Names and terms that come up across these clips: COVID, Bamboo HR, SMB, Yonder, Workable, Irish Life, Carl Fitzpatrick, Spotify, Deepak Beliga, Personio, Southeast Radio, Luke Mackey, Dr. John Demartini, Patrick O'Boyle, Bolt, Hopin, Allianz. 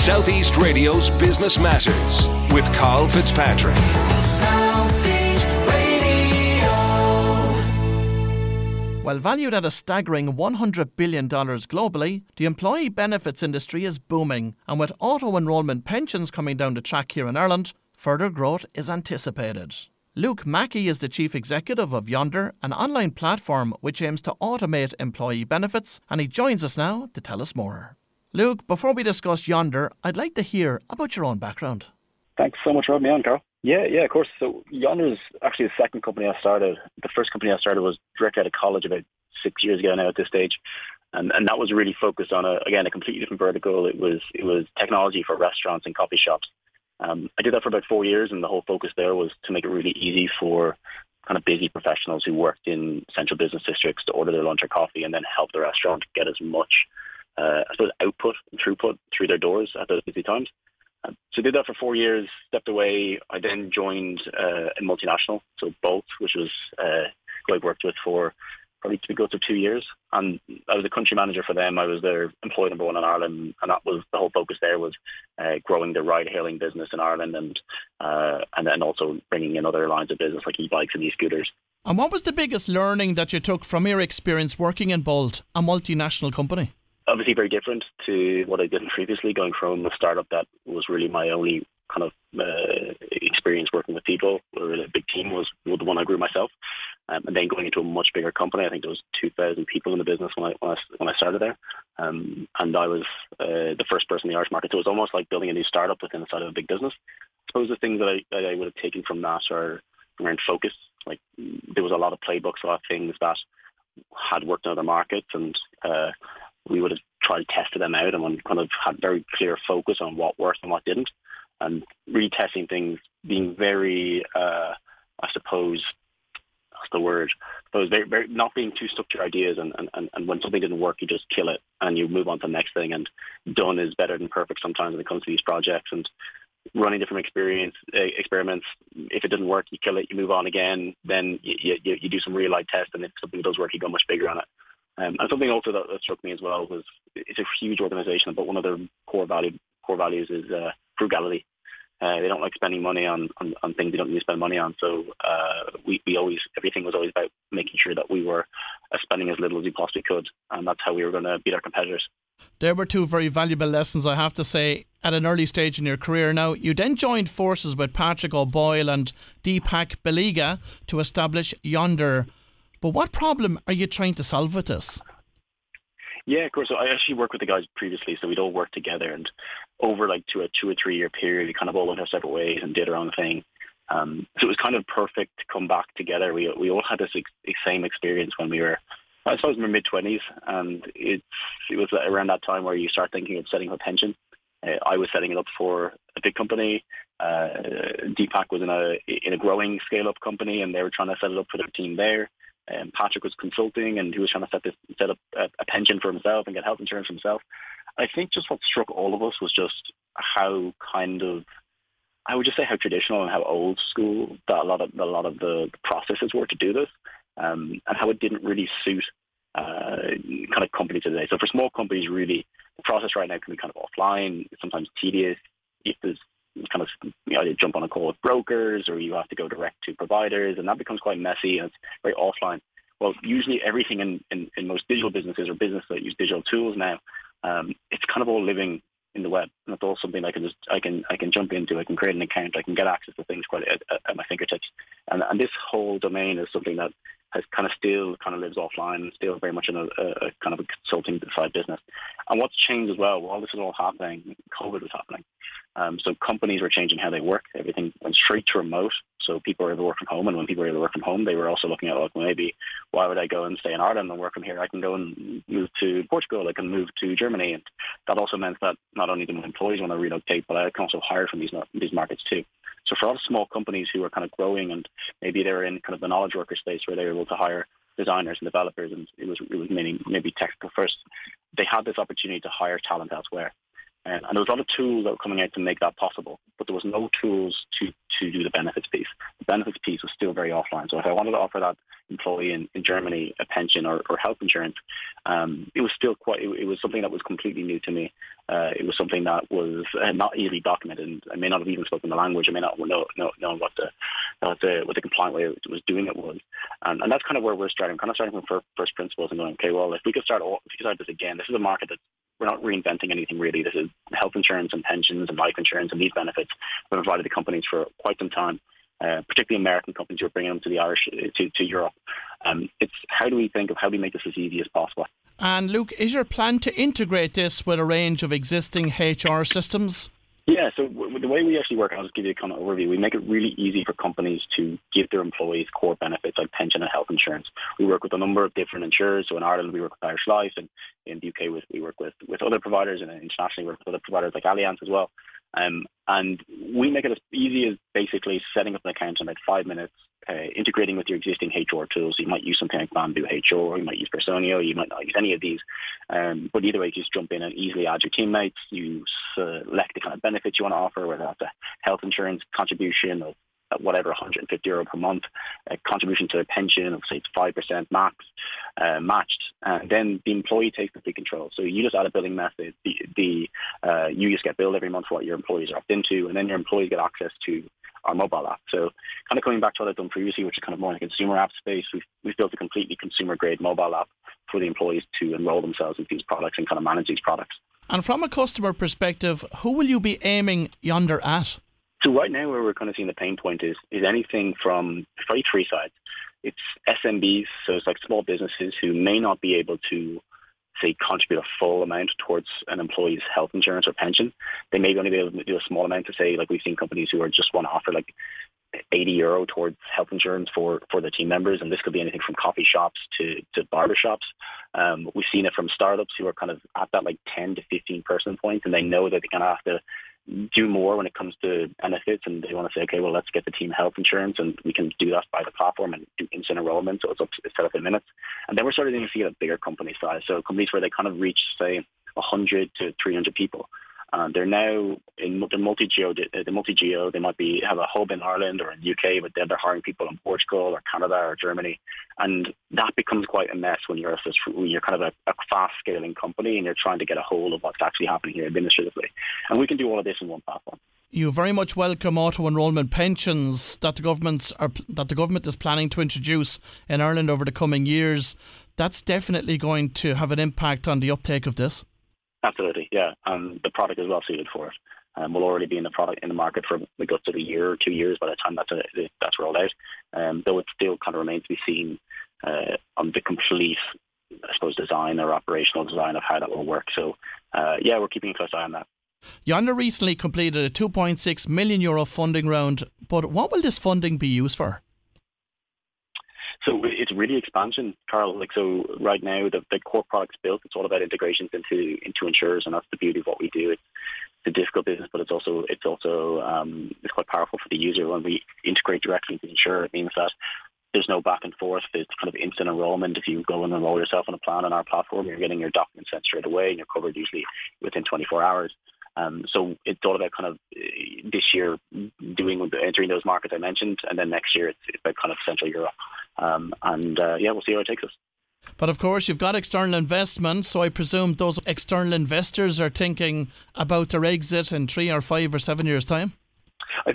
Southeast Radio's Business Matters with Carl Fitzpatrick. Southeast Radio. While valued at a staggering $100 billion globally, the employee benefits industry is booming, and with auto-enrollment pensions coming down the track here in Ireland, further growth is anticipated. Luke Mackey is the Chief Executive of Yonder, an online platform which aims to automate employee benefits, and he joins us now to tell us more. Luke, before we discuss Yonder, I'd like to hear about your own background. Thanks so much for having me on, Carl. Yeah, of course. So Yonder is actually the second company I started. The first company I started was directly out of college about 6 years ago now at this stage. And that was really focused on, a completely different vertical. It was technology for restaurants and coffee shops. I did that for about 4 years, and the whole focus there was to make it really easy for kind of busy professionals who worked in central business districts to order their lunch or coffee and then help the restaurant get as much output and throughput through their doors at those busy times. So I did that for 4 years, stepped away. I then joined a multinational, so Bolt, which was who I worked with for probably close to 2 years. And I was a country manager for them. I was their employee number one in Ireland. And that was the whole focus there, was growing the ride-hailing business in Ireland and then also bringing in other lines of business like e-bikes and e-scooters. And what was the biggest learning that you took from your experience working in Bolt, a multinational company? Obviously very different to what I did previously, going from a startup that was really my only kind of experience working with people, or a big team, was the one I grew myself. And then going into a much bigger company. I think there was 2,000 people in the business when I started there. And I was the first person in the Irish market. So it was almost like building a new startup within the side of a big business. I suppose the things that I would have taken from that are around focus. Like, there was a lot of playbooks, a lot of things that had worked in other markets, and we would have tried to test them out, and kind of had very clear focus on what worked and what didn't, and really testing things, being very, very, not being too stuck to your ideas, and when something didn't work, you just kill it and you move on to the next thing, and done is better than perfect sometimes when it comes to these projects, and running different experiments. If it doesn't work, you kill it, you move on again, then you do some real life tests, and if something does work, you go much bigger on it. And something also that struck me as well was, it's a huge organisation, but one of their core values is frugality. They don't like spending money on things they don't need to spend money on. So everything was always about making sure that we were spending as little as we possibly could, and that's how we were going to beat our competitors. There were two very valuable lessons, I have to say, at an early stage in your career. Now, you then joined forces with Patrick O'Boyle and Deepak Beliga to establish Yonder. But what problem are you trying to solve with this? Yeah, of course. So I actually worked with the guys previously, so we'd all worked together, and over like to a 2 or 3 year period, we kind of all went our separate ways and did our own thing. So it was kind of perfect to come back together. We all had this same experience when we were, I suppose, in our mid-20s, and it was around that time where you start thinking of setting up a pension. I was setting it up for a big company. Deepak was in a growing scale-up company, and they were trying to set it up for their team there. And Patrick was consulting, and he was trying to set up a pension for himself and get health insurance for himself. I think just what struck all of us was just how how traditional and how old school that a lot of the processes were to do this, and how it didn't really suit kind of companies today. So for small companies, really, the process right now can be kind of offline, sometimes tedious. If there's kind of, you jump on a call with brokers, or you have to go direct to providers, and that becomes quite messy, and it's very offline. Well, usually everything in most digital businesses, or businesses that use digital tools now, it's kind of all living in the web, and it's all something I can jump into. I can create an account. I can get access to things quite at my fingertips, and this whole domain is something that has still lives offline, still very much in a kind of a consulting side business. And what's changed as well, while this is all happening, COVID was happening. So companies were changing how they work. Everything went straight to remote. So people were able to work from home. And when people were able to work from home, they were also looking at, like, maybe why would I go and stay in Ireland and work from here? I can go and move to Portugal. I can move to Germany. And that also meant that not only did my employees want to relocate, but I can also hire from these markets too. So for all the small companies who are kind of growing, and maybe they were in kind of the knowledge worker space where they were able to hire designers and developers, and it was maybe technical first, they had this opportunity to hire talent elsewhere. And there was a lot of tools that were coming out to make that possible, but there was no tools to do the benefits piece. The benefits piece was still very offline. So if I wanted to offer that employee in Germany a pension or health insurance, it was still quite. It was something that was completely new to me. It was something that was not easily documented. And I may not have even spoken the language. I may not know what the compliant way it was doing it was. And that's kind of where we're starting. Kind of starting from first principles and going, okay, well, if we could start this again, this is a market that's. We're not reinventing anything really. This is health insurance and pensions and life insurance and these benefits that have provided the companies for quite some time, particularly American companies who are bringing them to the Irish, to Europe. It's how do we make this as easy as possible? And Luke, is your plan to integrate this with a range of existing HR systems? Yeah, so the way we actually work, I'll just give you a kind of overview. We make it really easy for companies to give their employees core benefits like pension and health insurance. We work with a number of different insurers. So in Ireland, we work with Irish Life, and in the UK, we work with other providers, and internationally, we work with other providers like Allianz as well. And we make it as easy as basically setting up an account in about 5 minutes, integrating with your existing HR tools. You might use something like Bamboo HR, you might use Personio, you might not use any of these. But either way, you just jump in and easily add your teammates. You select the kind of benefits you want to offer, whether that's a health insurance contribution of whatever, €150 per month, a contribution to a pension of, say, it's 5% max, matched. And then the employee takes complete control. So you just add a billing method. You just get billed every month for what your employees are opt into, and then your employees get access to our mobile app. So kind of coming back to what I've done previously, which is kind of more in the consumer app space, we've built a completely consumer-grade mobile app for the employees to enroll themselves in these products and kind of manage these products. And from a customer perspective, who will you be aiming Yonder at? So right now where we're kind of seeing the pain point is anything from probably three sides. It's SMBs, so it's like small businesses who may not be able to, say, contribute a full amount towards an employee's health insurance or pension. They may only be able to do a small amount to, say, like we've seen companies who are just want to offer like €80 towards health insurance for their team members, and this could be anything from coffee shops to barber shops. We've seen it from startups who are kind of at that like 10 to 15 person point, and they know that they kind of have to do more when it comes to benefits, and they want to say, okay, well, let's get the team health insurance, and we can do that by the platform and do instant enrollment, so it's set up in minutes. And then we're starting to see a bigger company size, so companies where they kind of reach, say, 100 to 300 people. They're now in the multi-geo. They might have a hub in Ireland or in the UK, but then they're hiring people in Portugal or Canada or Germany. And that becomes quite a mess when you're kind of a fast-scaling company and you're trying to get a hold of what's actually happening here administratively. And we can do all of this in one platform. You very much welcome auto-enrollment pensions that the government is planning to introduce in Ireland over the coming years. That's definitely going to have an impact on the uptake of this. Absolutely, yeah. The product is well suited for it. We'll already be in the market for the guts of a year or 2 years by the time that's rolled out. Though it still kind of remains to be seen on the complete, I suppose, design or operational design of how that will work. So, yeah, we're keeping a close eye on that. Yonder recently completed a €2.6 million funding round, but what will this funding be used for? So it's really expansion, Carl. Like, so right now, the core product's built. It's all about integrations into insurers, and that's the beauty of what we do. It's a difficult business, but it's also it's quite powerful for the user. When we integrate directly into the insurer, it means that there's no back and forth. There's kind of instant enrollment. If you go and enroll yourself on a plan on our platform, you're getting your documents sent straight away, and you're covered usually within 24 hours. So it's all about kind of this year entering those markets I mentioned, and then next year it's about kind of Central Europe. And we'll see how it takes us. But of course, you've got external investment, so I presume those external investors are thinking about their exit in 3 or 5 or 7 years' time? I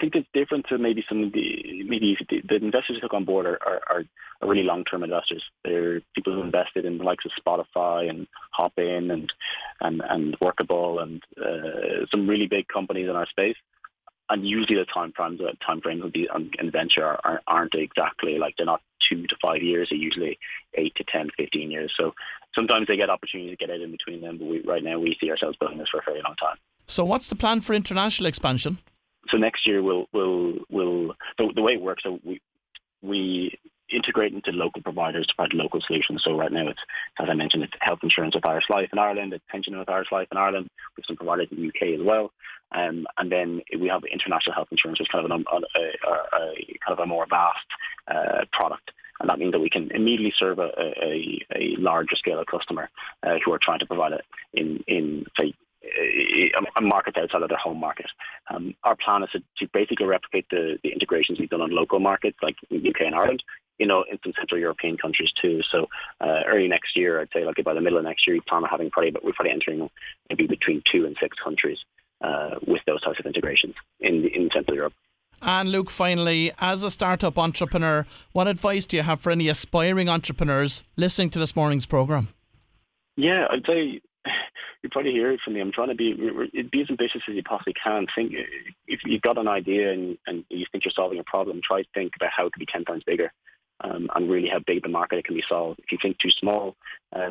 think it's different to maybe some of the investors who took on board are really long-term investors. They're people who invested in the likes of Spotify and Hopin and Workable and some really big companies in our space. And usually the time frames of the venture aren't exactly like, they're not 2 to 5 years. They're usually 8 to 10, 15 years. So sometimes they get opportunities to get out in between them. But right now we see ourselves building this for a very long time. So what's the plan for international expansion? So next year we'll the way it works. So we integrate into local providers to provide local solutions. So right now, it's, as I mentioned, it's health insurance with Irish Life in Ireland, it's pension with Irish Life in Ireland, with some providers in the UK as well. And then we have international health insurance, which is kind of a more vast product. And that means that we can immediately serve a larger scale of customer who are trying to provide it in say, markets outside of their home market. Our plan is to basically replicate the integrations we've done on local markets like UK and Ireland, you know, in some Central European countries too. So early next year, I'd say, by the middle of next year, we plan on having we're probably entering maybe between 2 and 6 countries with those types of integrations in Central Europe. And Luke, finally, as a startup entrepreneur, what advice do you have for any aspiring entrepreneurs listening to this morning's programme? Yeah, I'd say you probably hear it from me. I'm trying to be as ambitious as you possibly can. Think if you've got an idea and you think you're solving a problem, try to think about how it could be 10 times bigger, and really how big the market it can be solved. If you think too small,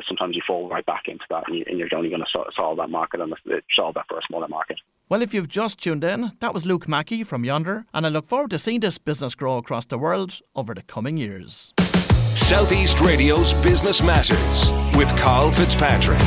sometimes you fall right back into that, and you're only going to solve that market unless solve that for a smaller market. Well, if you've just tuned in, that was Luke Mackey from Yonder, and I look forward to seeing this business grow across the world over the coming years. Southeast Radio's Business Matters with Carl Fitzpatrick.